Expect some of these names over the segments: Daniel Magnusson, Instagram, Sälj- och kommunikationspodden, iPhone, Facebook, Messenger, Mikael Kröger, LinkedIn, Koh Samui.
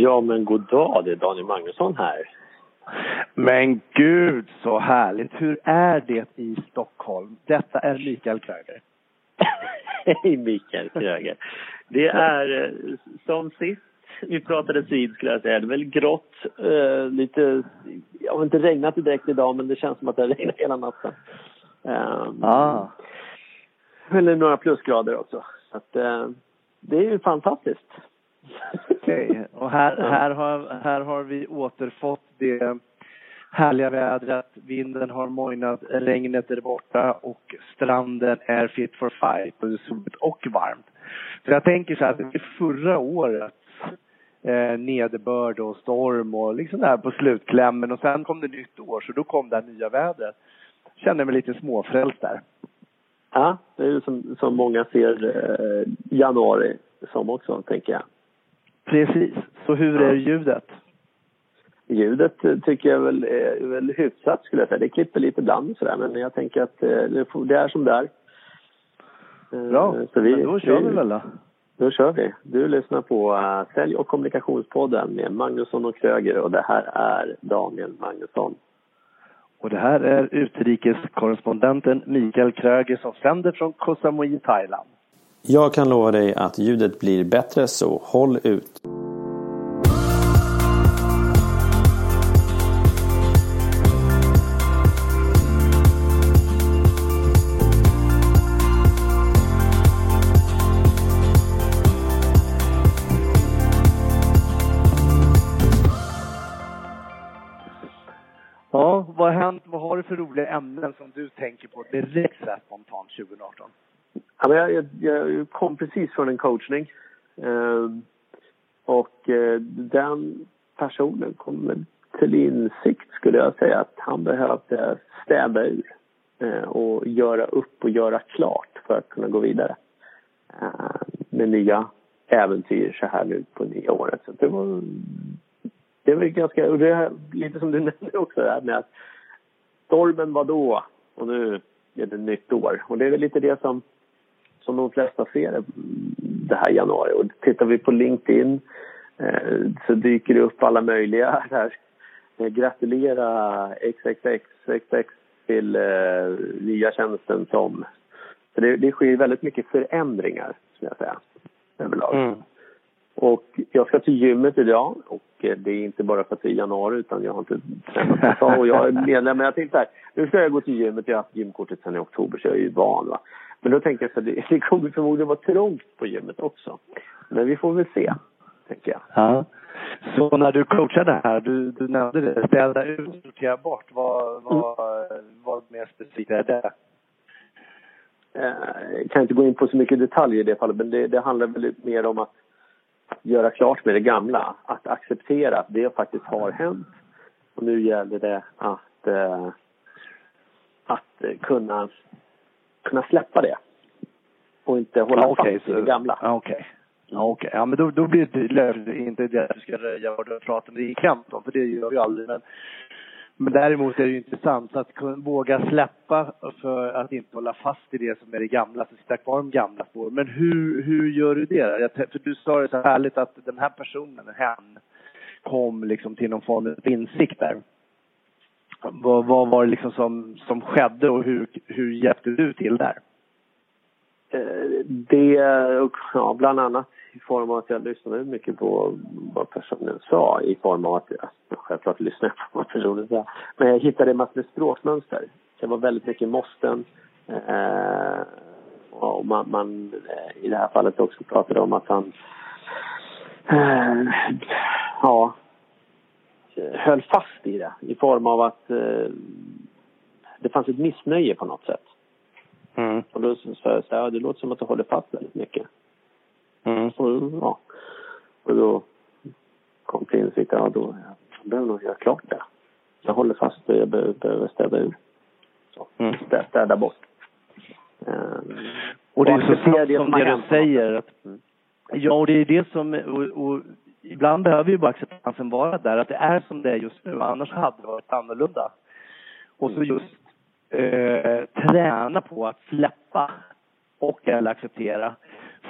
Ja, men god dag, det är Daniel Magnusson här. Men gud, så härligt. Hur är det i Stockholm? Detta är Mikael Kröger. Hej Mikael Kröger. Det är som sist. Vi pratade sydskröt, det är väl grått, lite, jag har inte regnat direkt idag, men det känns som att det regnar hela natten. Eller några plusgrader också. Så att, det är ju fantastiskt. Okej. Och här har vi återfått det härliga vädret. Vinden har mojnat, regnet är borta och stranden är fit for fight. Och det är soligt och varmt. Så jag tänker så här, att det förra året nederbörd och storm och liksom där på slutklämmen, och sen kom det nytt år, så då kom det här nya vädret. Känner mig lite småfrälst där. Ja, det är ju som många ser januari som också, tänker jag. Precis. Så hur är ljudet? Ljudet tycker jag väl är väl hyfsat, skulle jag säga. Det klipper lite ibland sådär, men jag tänker att det är som där. Bra, så men då kör vi väl då. Då kör vi. Du lyssnar på Sälj- och kommunikationspodden med Magnusson och Kröger, och det här är Daniel Magnusson. Och det här är utrikeskorrespondenten Mikael Kröger som sänder från Koh Samui, Thailand. Jag kan lova dig att ljudet blir bättre, så håll ut. Ja, vad har hänt? Vad har du för roliga ämnen som du tänker på direkt så här spontant 2018? Ja, men jag kom precis från en coachning. Och den personen kom till insikt, skulle jag säga, att han behövde städa ur. Och göra upp och göra klart för att kunna gå vidare. Med nya äventyr så här nu på nya året. Så det var... Det var ganska, och det är lite som du nämnde också där med att stormen var då och nu är det nytt år. Och det är väl lite det som de flesta ser det här januari. Och tittar vi på LinkedIn så dyker det upp alla möjliga där. Gratulera XXXXX till nya tjänsten som... Så det sker väldigt mycket förändringar, skulle jag säga, överlag. Mm. Och jag ska till gymmet idag, och det är inte bara för att det är januari, utan jag har inte tränat på tag och jag är medlem. Men jag tänkte här, nu ska jag gå till gymmet, jag har haft gymkortet sedan i oktober, så jag är ju van, va. Men då tänker jag så att det kommer förmodligen vara trångt på gymmet också. Men vi får väl se, tänker jag. Ja. Så när du coachade här, du nämnde det, ställa ut och sortera bort, vad mer specifikt är det? Jag kan inte gå in på så mycket detaljer i det fallet, men det handlar väl mer om att göra klart med det gamla, att acceptera att det faktiskt har hänt, och nu gäller det att kunna släppa det och inte hålla fast i det gamla. Okej. Ja, men då blir det inte det att du ska röja vad du pratar med i kamp om, för det gör vi aldrig, men däremot är det ju intressant att våga släppa för att inte hålla fast i det som är det gamla, att sitta kvar de gamla spår. Men hur gör du det? För du sa det så härligt att den här personen, hen, kom liksom till någon form av insikt där. Vad var det liksom som skedde, och hur hjälpte du till där? Bland annat i form av att jag lyssnade mycket på vad personen sa, i form av att jag självklart lyssnade på vad personen sa, men jag hittade massor med språkmönster. Det var väldigt mycket måsten, och man i det här fallet också pratade om att han höll fast i det, i form av att det fanns ett missnöje på något sätt. Mm. Och då sa jag så här, det låter som att du håller fast väldigt mycket. Mm. Och då kom till insikt, då behöver nog göra klart det. Jag håller fast och jag behöver städa ur. Städa bort. Och det är så snabbt som det du säger. Ja, och det är det som... Och ibland behöver vi ju bara acceptansen vara där, att det är som det är just nu. Annars hade det varit annorlunda. Och så just träna på att släppa och eller acceptera.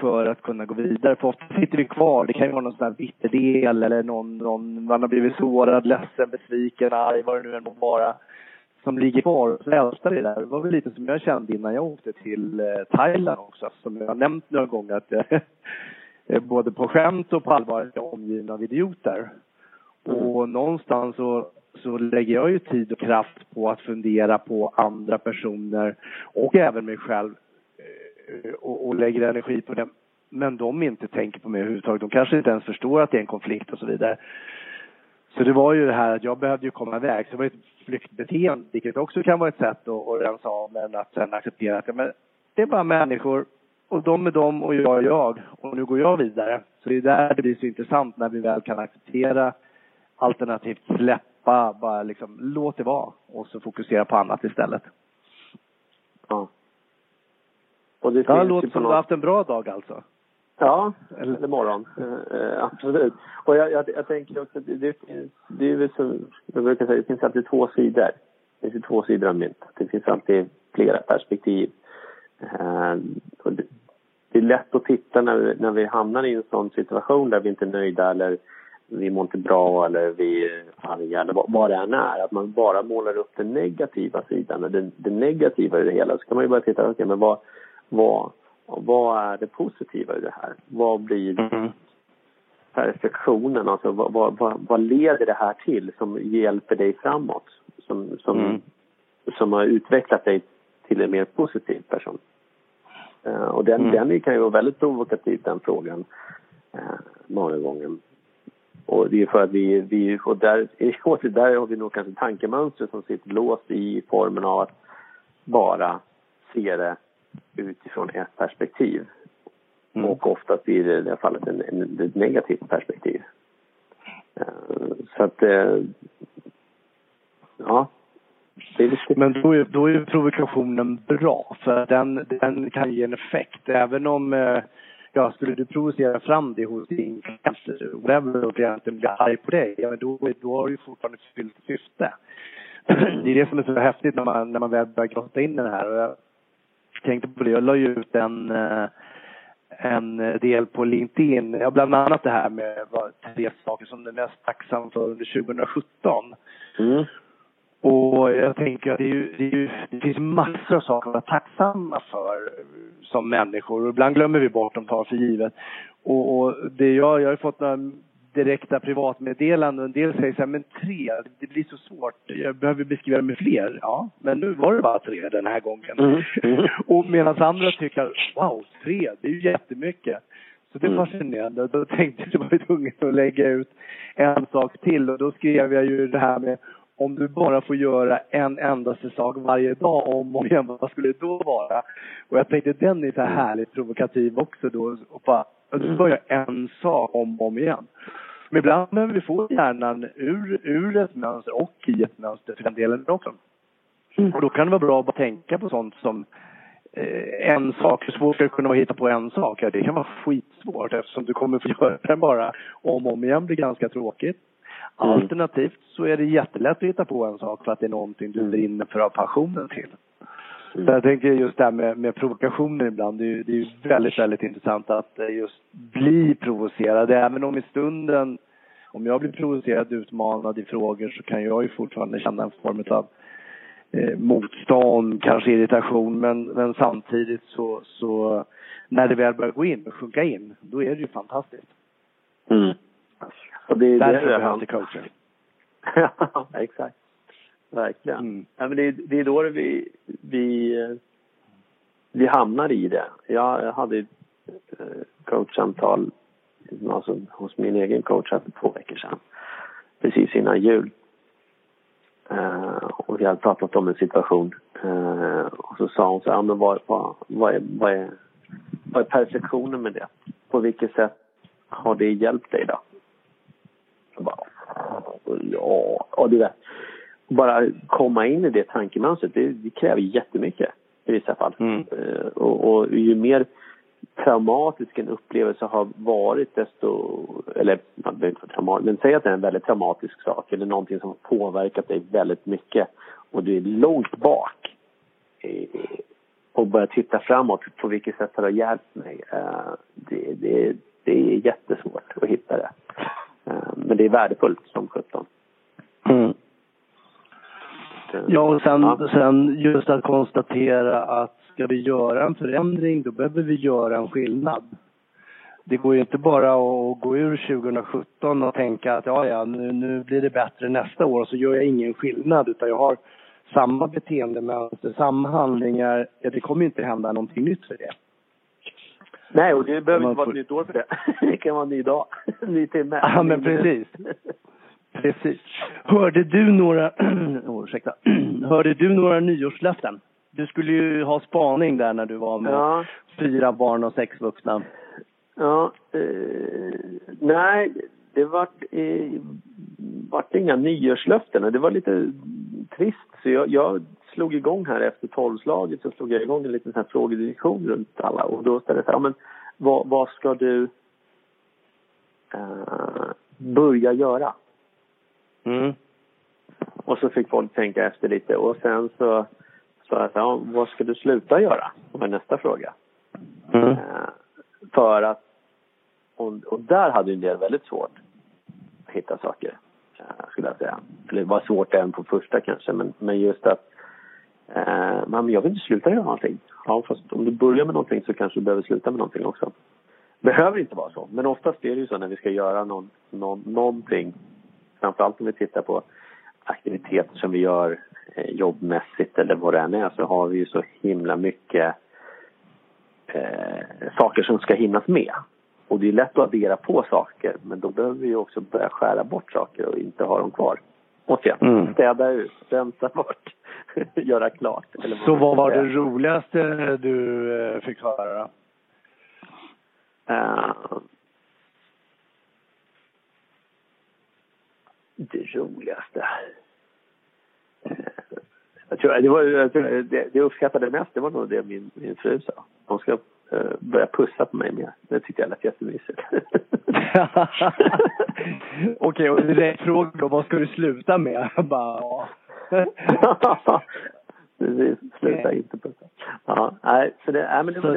för att kunna gå vidare. För ofta sitter vi kvar. Det kan ju vara någon sån här bitterdel eller någon man har blivit sårad, ledsen, besviken, arg, vad det nu än må vara, som ligger kvar och ältar det där. Det var väl lite som jag kände innan jag åkte till Thailand också, som jag har nämnt några gånger, att både på skämt och på allvar är omgivna av idioter. Och någonstans så lägger jag ju tid och kraft på att fundera på andra personer och även mig själv och lägger energi på det. Men de inte tänker på mig överhuvudtaget. De kanske inte ens förstår att det är en konflikt och så vidare. Så det var ju det här att jag behövde ju komma iväg. Så det var ett flyktbeteende, vilket också kan vara ett sätt att rensa av, men att sen acceptera att men det är bara människor och de är de och jag är jag. Och nu går jag vidare. Så det är där det blir så intressant, när vi väl kan acceptera, alternativt släppa, bara liksom låt det vara och så fokusera på annat istället. Ja. Och det låter som du har haft en bra dag alltså. Ja, eller morgon. Absolut. Och jag tänker också att det är väl som jag brukar säga, det finns alltid två sidor. Det finns två sidor av mynt. Det finns alltid flera perspektiv. Och det är lätt att titta när vi hamnar i en sån situation där vi inte är nöjda eller vi mår inte bra eller vi är arga eller vad det än är. Att man bara målar upp den negativa sidan och det negativa i det hela. Så kan man ju bara titta, okej, men vad är det positiva i det här? Vad blir perfektionen? Alltså, vad leder det här till som hjälper dig framåt? Som har utvecklat dig till en mer positiv person. Och den kan ju vara väldigt provokativ, den frågan. Många gånger. Och det är för att vi och där har vi nog kanske tankemönster som sitter låst i formen av att bara se det utifrån ett perspektiv. Och ofta blir det i det här fallet ett negativt perspektiv. Så att ja. Men då är provokationen bra, för den kan ge en effekt, även om skulle du provocera fram det hos din kanske och klienten blir arg på dig, ja, men då har du fortfarande fyllt syfte. Det är det som är så häftigt när man väl börjar grotta in den här. Och jag tänkte på det, jag la ju ut en del på LinkedIn. Jag bland annat det här med tre saker som det är mest tacksam för under 2017. Och jag tänker att det finns massor av saker att vara tacksamma för som människor. Och ibland glömmer vi bort dem, tar för givet. Och det jag har fått några direkta privatmeddelanden. En del säger så här, men tre, det blir så svårt. Jag behöver beskriva det med fler. Ja, men nu var det bara tre den här gången. Och medan andra tycker, wow, tre, det är ju jättemycket. Så det var fascinerande. Då tänkte jag att jag var tvungen att lägga ut en sak till. Och då skrev jag ju det här med, om du bara får göra en enda sak varje dag om och igen, vad skulle det då vara? Och jag tänkte, den är så här härligt provokativ också då. Och bara, du bara gör en sak om och om igen. Men ibland behöver vi få hjärnan ur ett mönster och i ett mönster för den delen också. Och då kan det vara bra att bara tänka på sånt som en sak. Hur svårt ska du kunna hitta på en sak? Ja, det kan vara skitsvårt, eftersom du kommer få göra den bara om och om igen, blir ganska tråkigt. Alternativt så är det jättelätt att hitta på en sak för att det är någonting du brinner för av passionen till. Så jag tänker just det här med provokationer ibland. Det är ju väldigt, väldigt intressant att just bli provocerad. Även om i stunden, om jag blir provocerad, utmanad i frågor, så kan jag ju fortfarande känna en form av motstånd, kanske irritation. Men samtidigt så när det väl börjar gå in och sjunka in, då är det ju fantastiskt. Och det är han coachen. Ja, exakt. Verkligen. Ja, men det är då vi hamnar i det. Jag hade coachsamtal hos min egen coach för 2 veckor sedan. Precis innan jul. Och vi hade pratat om en situation. Och så sa hon så här, men vad är perfektionen med det? På vilket sätt har det hjälpt dig då? Bara komma in i det tankemönstret, det kräver jättemycket i vissa fall. Och ju mer traumatisk en upplevelse har varit, desto, eller man behöver inte vara traumatisk, men säg att det är en väldigt traumatisk sak eller någonting som har påverkat dig väldigt mycket och du är långt bak och börja titta framåt, på vilket sätt har det hjälpt mig? Det är jättesvårt att hitta det. Men det är värdefullt som 17. Mm. Ja, och sen just att konstatera att ska vi göra en förändring, då behöver vi göra en skillnad. Det går ju inte bara att gå ur 2017 och tänka att nu blir det bättre nästa år, så gör jag ingen skillnad, utan jag har samma beteendemönster, samma handlingar. Ja, det kommer ju inte hända någonting nytt för det. Nej, och det behöver inte vara ett nytt år för det. Det kan vara en ny dag, en ny timme. Ja, men precis. Hörde du några nyårslöften? Du skulle ju ha spaning där när du var med 4 barn och 6 vuxna. Ja, nej, det var inga nyårslöften. Det var lite trist. Så jag slog igång här efter 12-slaget. Så slog jag igång en liten frågedirektion runt alla. Och då ställde jag så här, men vad ska du börja göra? Mm. Och så fick folk tänka efter lite. Och sen så sa jag så här, vad ska du sluta göra? Det var nästa fråga. Mm. För att, och där hade en del väldigt svårt att hitta saker, skulle jag säga. Eller det var svårt även på första kanske, men just att jag vill inte sluta göra någonting. Ja, fast om du börjar med någonting så kanske du behöver sluta med någonting också. Behöver inte vara så, men oftast är det ju så när vi ska göra någonting, framförallt om vi tittar på aktiviteter som vi gör jobbmässigt eller vad det än är, så har vi ju så himla mycket saker som ska hinnas med. Och det är lätt att addera på saker, men då behöver vi ju också börja skära bort saker och inte ha dem kvar. Och sen städa ut, rensa bort, göra klart. Eller så vad var det roligaste du fick höra? Det roligaste... Jag tror det uppskattade mest, det var nog det min fru sa. Hon ska börja pussa på mig mer. Det tyckte jag lät jättemysigt. Okej, och det är frågan då, vad ska du sluta med? Precis, sluta inte pussa. Ja, nej, det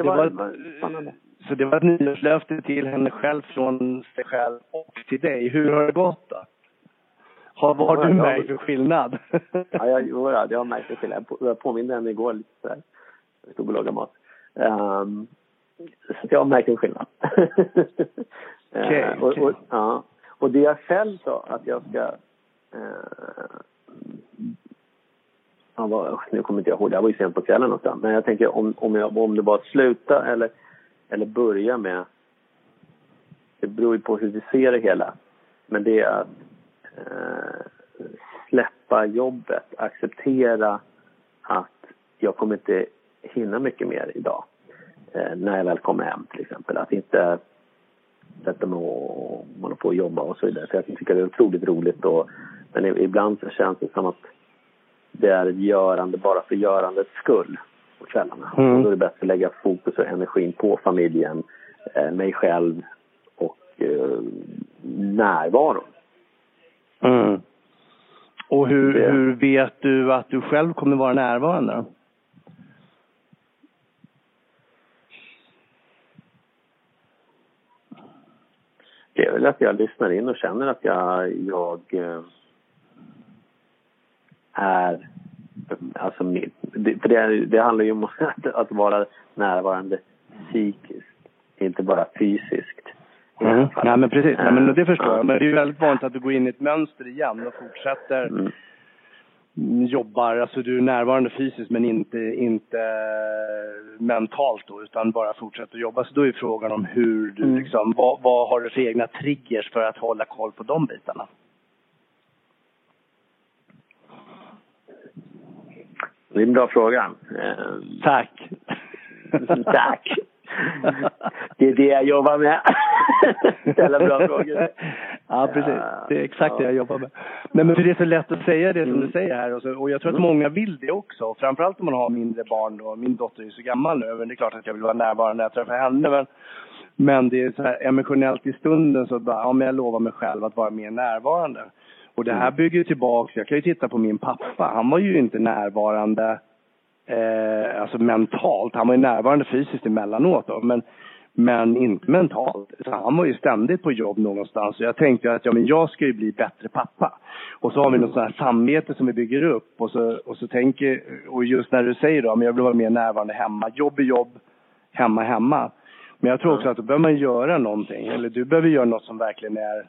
var spännande. Så det var ett nyårslöfte till henne själv, från sig själv och till dig. Hur har det gått då? Har du märkt för skillnad? Ja, jag har märkt för skillnad. Jag påminner henne igår lite så här. Jag stod och lagade mat. Så jag har märkt en skillnad. Okay. Och det jag själv sa att jag ska... nu kommer inte jag ihåg det. Jag var ju sen på kvällen någonstans. Men jag tänker om det var att sluta eller börja med... Det beror ju på hur vi ser det hela. Men det är att... släppa jobbet, acceptera att jag kommer inte hinna mycket mer idag när jag väl kommer hem till exempel, att inte sätta mig och hålla på och jobba och så vidare, för jag tycker det är otroligt roligt men ibland så känns det som att det är görande bara för görandets skull på kvällarna, och då är det bättre att lägga fokus och energin på familjen, mig själv och närvaron. Mm. Och hur vet du att du själv kommer vara närvarande? Det är väl att jag lyssnar in och känner att jag är, alltså, för det handlar ju om att vara närvarande psykiskt, inte bara fysiskt. Mm. Nej, men precis. Nej, men det förstår jag. Men det är ju väldigt vanligt att du går in i ett mönster igen och fortsätter jobbar. Alltså du är närvarande fysiskt men inte mentalt då, utan bara fortsätter jobba. Så då är frågan om hur du liksom, vad har du för egna triggers för att hålla koll på de bitarna? Det är en bra fråga. Tack. Det är det jag jobbar med. Ställa bra frågor. Ja, precis. Det är exakt det jag jobbar med. Men för det är så lätt att säga det som du säger här. Och jag tror att många vill det också. Framförallt om man har mindre barn då. Min dotter är så gammal nu. Men det är klart att jag vill vara närvarande när jag träffar henne. Men det är så här emotionellt i stunden. Så bara, men jag lovar mig själv att vara mer närvarande. Och det här bygger tillbaka. Jag kan ju titta på min pappa. Han var ju inte närvarande alltså mentalt. Han var ju närvarande fysiskt emellanåt då, men inte mentalt. Så han var ju ständigt på jobb någonstans. Och jag tänkte att men jag ska ju bli bättre pappa. Och så har vi något sådant här samvete som vi bygger upp. Och så tänker, och just när du säger då, men jag vill vara mer närvarande hemma. Jobb är jobb, hemma hemma. Men jag tror också att då behöver man göra någonting. Eller du behöver göra något som verkligen är...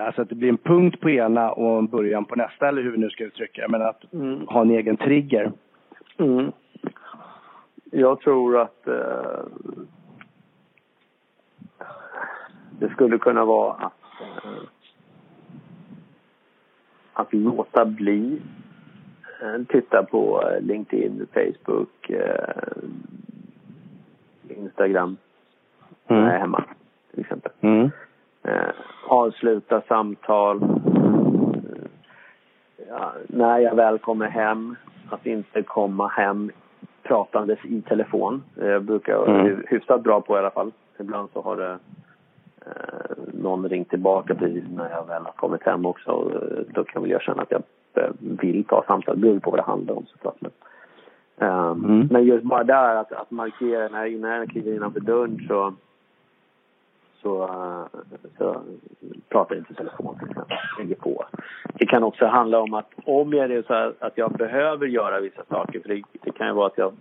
Alltså att det blir en punkt på ena och en början på nästa. Eller hur vi nu ska uttrycka. Men att ha en egen trigger. Mm. Jag tror att... det skulle kunna vara att låta bli. Titta på LinkedIn, Facebook, Instagram hemma till exempel. Avsluta samtal. När jag väl kommer hem, att inte komma hem pratandes i telefon. Jag brukar hyfsat bra på i alla fall. Ibland så har det någon ringt tillbaka precis när jag väl har kommit hem också, och då kan väl jag känna att jag vill ta samtal. Det beror på vad det handlar om såklart. Men just bara där att markera när jag kliver innanför dörren så pratar jag inte i telefon till exempel. På. Det kan också handla om att om jag är så här, att jag behöver göra vissa saker, för det kan ju vara att jag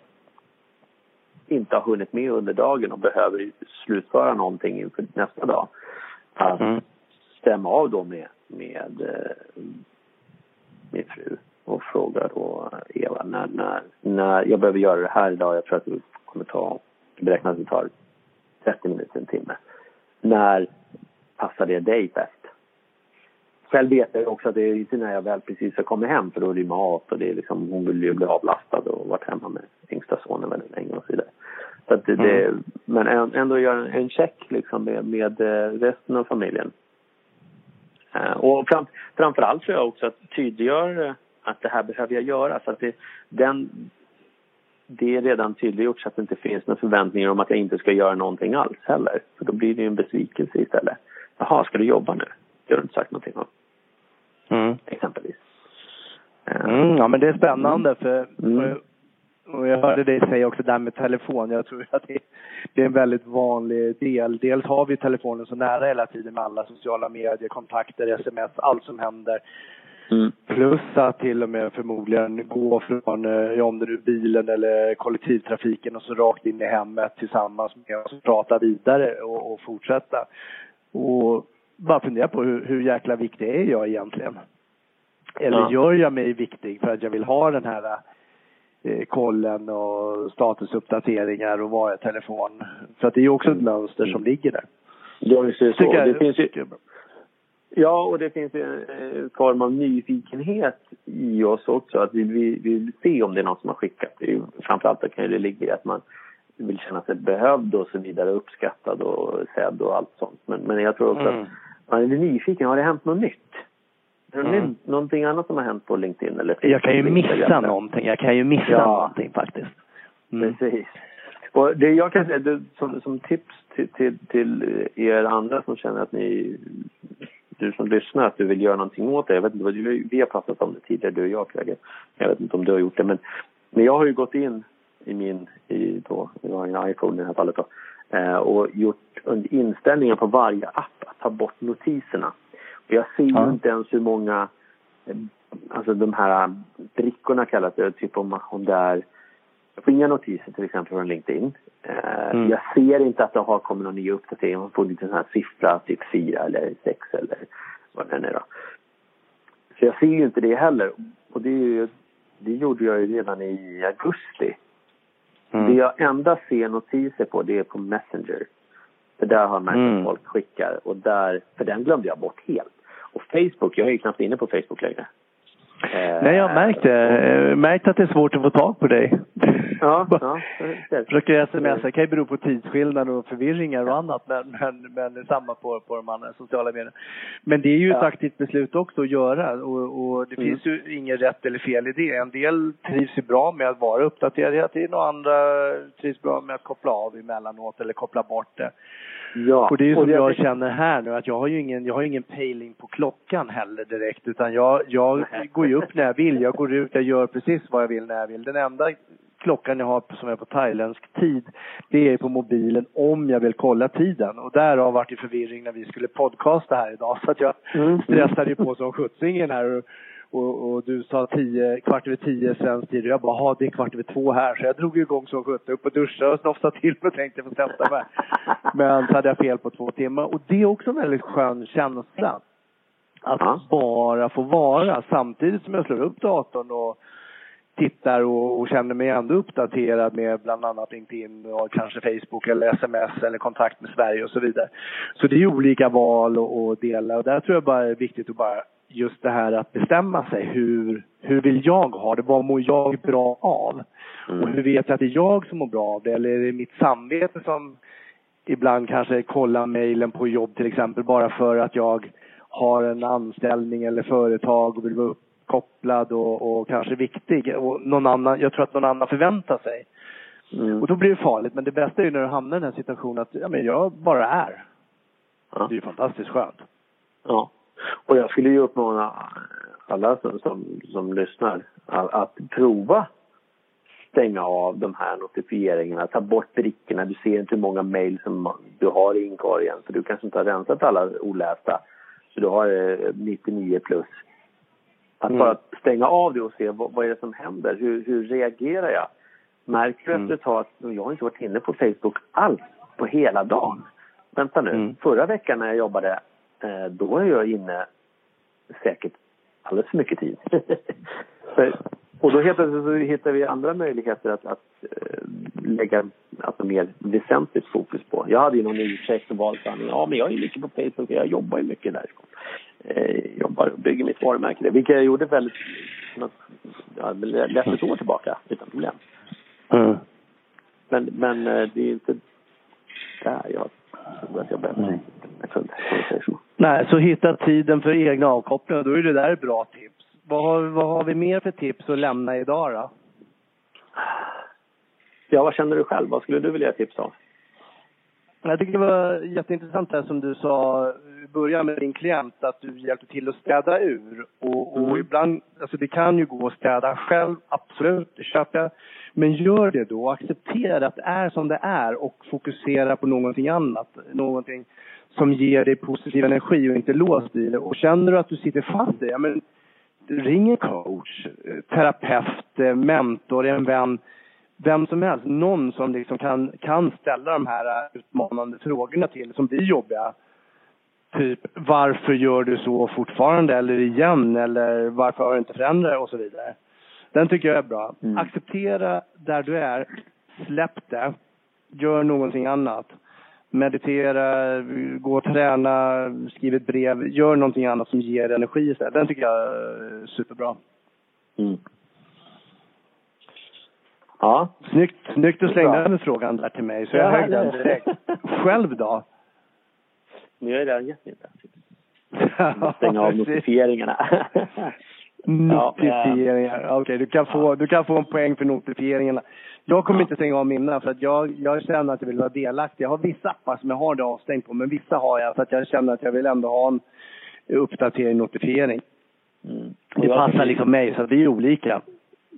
inte har hunnit med under dagen och behöver slutföra någonting inför nästa dag. Att stämma av då med min fru och fråga då Eva när jag behöver göra det här idag. Jag tror att det kommer beräknas att det tar 30 minuter, en timme. När passar det dig bäst? Själv vet jag också att det är inte när jag väl precis har kommit hem, för då är det mat och det är liksom, hon vill ju bli avlastad och varit hemma med yngsta sonen väldigt länge och så vidare. Så att det, men ändå göra en check liksom med resten av familjen. Och framförallt tror jag också att tydliggör att det här behöver jag göra, så att det är redan tydliggjort, så att det inte finns några förväntningar om att jag inte ska göra någonting alls heller. För då blir det ju en besvikelse istället. Jaha, ska du jobba nu? Det har du inte sagt någonting om. Exempelvis. Ja, men det är spännande för... Och jag hörde dig säga också där med telefon. Jag tror att det är en väldigt vanlig del. Dels har vi telefonen så nära hela tiden med alla sociala medier, kontakter, sms, allt som händer. Plus att till och med förmodligen gå från om det är bilen eller kollektivtrafiken och så rakt in i hemmet tillsammans med oss och prata vidare och fortsätta. Och bara fundera på hur jäkla viktig är jag egentligen? Eller gör jag mig viktig för att jag vill ha den här... kollen och statusuppdateringar och vara i telefon, för att det är ju också ett mönster som ligger där. Det finns ju en form av nyfikenhet i oss också, att vi vill se om det är någon som har skickat. Framförallt kan det ligga i att man vill känna sig behövd och så vidare, uppskattad och sedd och allt sånt, men jag tror också att man är nyfiken. Har det hänt något nytt? Någonting annat som har hänt på LinkedIn eller Facebook? Jag kan ju missa någonting. Någonting faktiskt. Precis. Och det jag kan säga som tips till er andra som känner att du som lyssnar, att du vill göra någonting åt det. Jag vet inte vad vi har pratat om det tidigare, du och jag, Kröger. Jag vet inte om du har gjort det, men jag har ju gått in i jag har en iPhone i det här fallet då, och gjort inställningar på varje app att ta bort notiserna. Jag ser ju inte ens hur många, alltså de här brickorna kallas det, typ om där jag får inga notiser till exempel från LinkedIn. Jag ser inte att det har kommit någon ny uppdatering. Man får inte den här siffra, typ 4 eller 6 eller vad det är då. Så jag ser ju inte det heller. Och det gjorde jag ju redan i augusti. Det jag enda ser notiser på, det är på Messenger. För där har man folk skickar, och för den glömde jag bort helt. Och Facebook, jag är ju knappt inne på Facebook längre. Nej, jag märkte att det är svårt att få tag på dig. Ja. Försöker jag smsa, det kan ju bero på tidsskillnader och förvirringar och annat, men samma på de andra sociala medierna. Men det är ju ett aktivt beslut också att göra, och det finns ju ingen rätt eller fel i det. En del trivs ju bra med att vara uppdaterad hela tiden, och andra trivs bra med att koppla av emellanåt eller koppla bort det. Ja. Och det är ju som jag känner här nu, att jag har ingen pejling på klockan heller direkt, utan jag går ju upp när jag vill, jag går ut, jag gör precis vad jag vill när jag vill. Den enda klockan jag har som är på thailändsk tid, det är på mobilen om jag vill kolla tiden. Och där har varit i förvirring när vi skulle podcasta här idag. Så att jag stressade ju på som skjutsingen här och du sa 10, kvart över 10 svensk tid. Jag bara, det är 14:15 här. Så jag drog igång som skjutsade upp och duschade och snofsade till och tänkte få sätta mig. Men så hade jag fel på 2 timmar. Och det är också en väldigt skön känsla. Att bara få vara samtidigt som jag slår upp datorn och tittar och känner mig ändå uppdaterad med bland annat LinkedIn och kanske Facebook eller SMS eller kontakt med Sverige och så vidare. Så det är olika val och delar, och där tror jag bara är viktigt att bara just det här att bestämma sig hur vill jag ha det? Vad mår jag bra av? Och hur vet jag att det är jag som mår bra av det? Eller är det mitt samvete som ibland kanske kollar mejlen på jobb till exempel bara för att jag har en anställning eller företag och vill vara uppkopplad och kanske viktig. Och någon annan, jag tror att någon annan förväntar sig. Och då blir det farligt. Men det bästa är ju när du hamnar i den här situationen att jag bara är. Ja. Det är ju fantastiskt skönt. Ja. Och jag skulle ju uppmana alla som lyssnar att prova stänga av de här notifieringarna. Ta bort brickorna. Du ser inte hur många mejl som du har i inkorgen. Så du kanske inte har rensat alla olästa. Så du har 99 plus. Att bara stänga av det och se vad är det som händer. Hur reagerar jag? Märker du efter ett tag att jag har inte varit inne på Facebook alls på hela dagen. Vänta nu. Förra veckan när jag jobbade, då var jag inne säkert alldeles för mycket tid. Och då hittar vi andra möjligheter att lägga mer väsentligt fokus på. Jag hade ju någon ursäkt som var sanning. Ja, men jag är mycket på Facebook. Jag jobbar ju mycket där. Jobbar och bygger mitt varumärke. Vilket jag gjorde väldigt lätt ett år tillbaka utan problem. Men det är inte där jag tror att jag behöver. Nej, så hitta tiden för egna avkopplingar. Då är det där bra tips. Vad har vi mer för tips att lämna idag då? Ja, vad känner du själv? Vad skulle du vilja tipsa om? Jag tycker det var jätteintressant det som du sa. Börja med din klient att du hjälpte till att städa ur. Och ibland, alltså det kan ju gå att städa själv, absolut, det köper jag. Men gör det då, acceptera att det är som det är och fokusera på någonting annat. Någonting som ger dig positiv energi och inte låst i det. Och känner du att du sitter fast i det, men ring en coach, terapeut, mentor, en vän, vem som helst. Någon som liksom kan ställa de här utmanande frågorna till som blir jobbiga. Typ, varför gör du så fortfarande eller igen? Eller varför har du inte förändrat och så vidare. Den tycker jag är bra. Acceptera där du är. Släpp det. Gör någonting annat. Meditera, gå och träna, skriv ett brev. Gör någonting annat som ger energi. Den tycker jag är superbra. Ja. Snyggt att slänga den frågan där till mig. Så jag högg den direkt. Själv då? Nu är det jättebra. Stänga av notifieringarna. Notifieringar. Okej, du kan få en poäng för notifieringarna. Jag kommer inte stänga av mina för att jag känner att jag vill vara delaktig. Jag har vissa appar som jag har det avstängt på, men vissa har jag för att jag känner att jag vill ändå ha en uppdaterad notifiering. Det passar liksom mig, så vi är olika.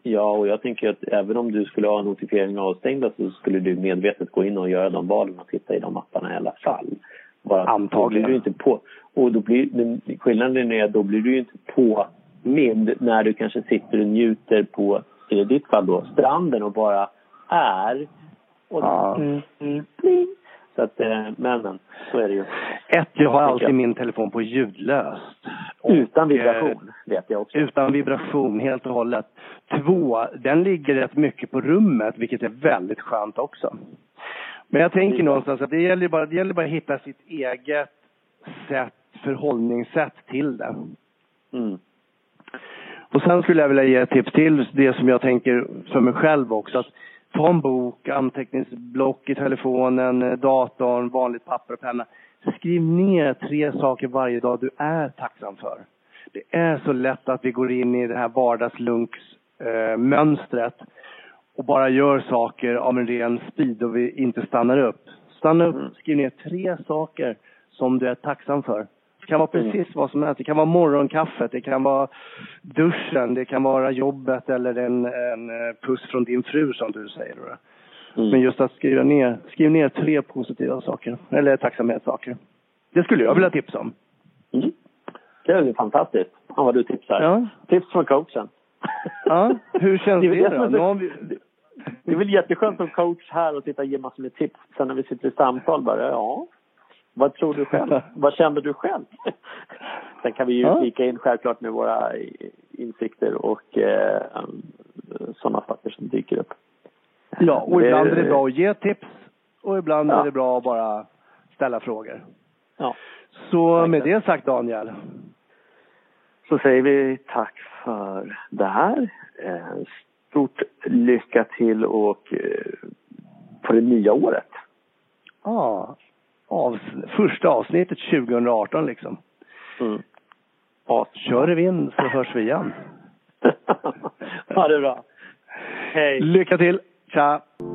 Ja, och jag tänker att även om du skulle ha notifieringar avstängda så skulle du medvetet gå in och göra de valen och titta i de apparna i alla fall. Bara antagligen. Du inte på, och då blir, skillnaden är att då blir du inte på med när du kanske sitter och njuter på, i ditt fall då, stranden och bara är. Och så att, men så är det ju. Jag har alltid min telefon på ljudlöst. Utan vibration, vet jag också. Utan vibration, helt och hållet. 2, den ligger rätt mycket på rummet, vilket är väldigt skönt också. Men jag tänker någonstans att det gäller bara att hitta sitt eget sätt, förhållningssätt till det. Och sen skulle jag vilja ge ett tips till det som jag tänker för mig själv också. Att ta en bok, anteckningsblock i telefonen, datorn, vanligt papper och penna. Skriv ner 3 saker varje dag du är tacksam för. Det är så lätt att vi går in i det här vardagslunksmönstret och bara gör saker av en ren speed och vi inte stannar upp. Stanna upp, skriv ner 3 saker som du är tacksam för. Det kan vara precis vad som helst. Det kan vara morgonkaffet, det kan vara duschen, det kan vara jobbet eller en puss från din fru som du säger. Men just att skriva ner tre positiva saker, eller tacksamhetssaker. Det skulle jag vilja tipsa om. Mm. Det är ju fantastiskt. Ja, vad du tipsar. Ja. Tips från coachen. Ja, hur känns det? Det är väl jätteskönt som coach här och sitta och ge massor med tips. Sen när vi sitter i samtal bara, ja, vad tror du själv? Vad känner du själv? Sen kan vi ju kika in självklart med våra insikter och sådana saker som dyker upp. Ja, och ibland är det bra att ge tips och ibland är det bra att bara ställa frågor. Ja. Så med det sagt, Daniel, så säger vi tack för det här. Stort lycka till och på det nya året. Ja, första avsnittet 2018 liksom. Mm. Ja, kör vi in så hörs vi igen. Ha det bra. Hej. Lycka till. Ciao.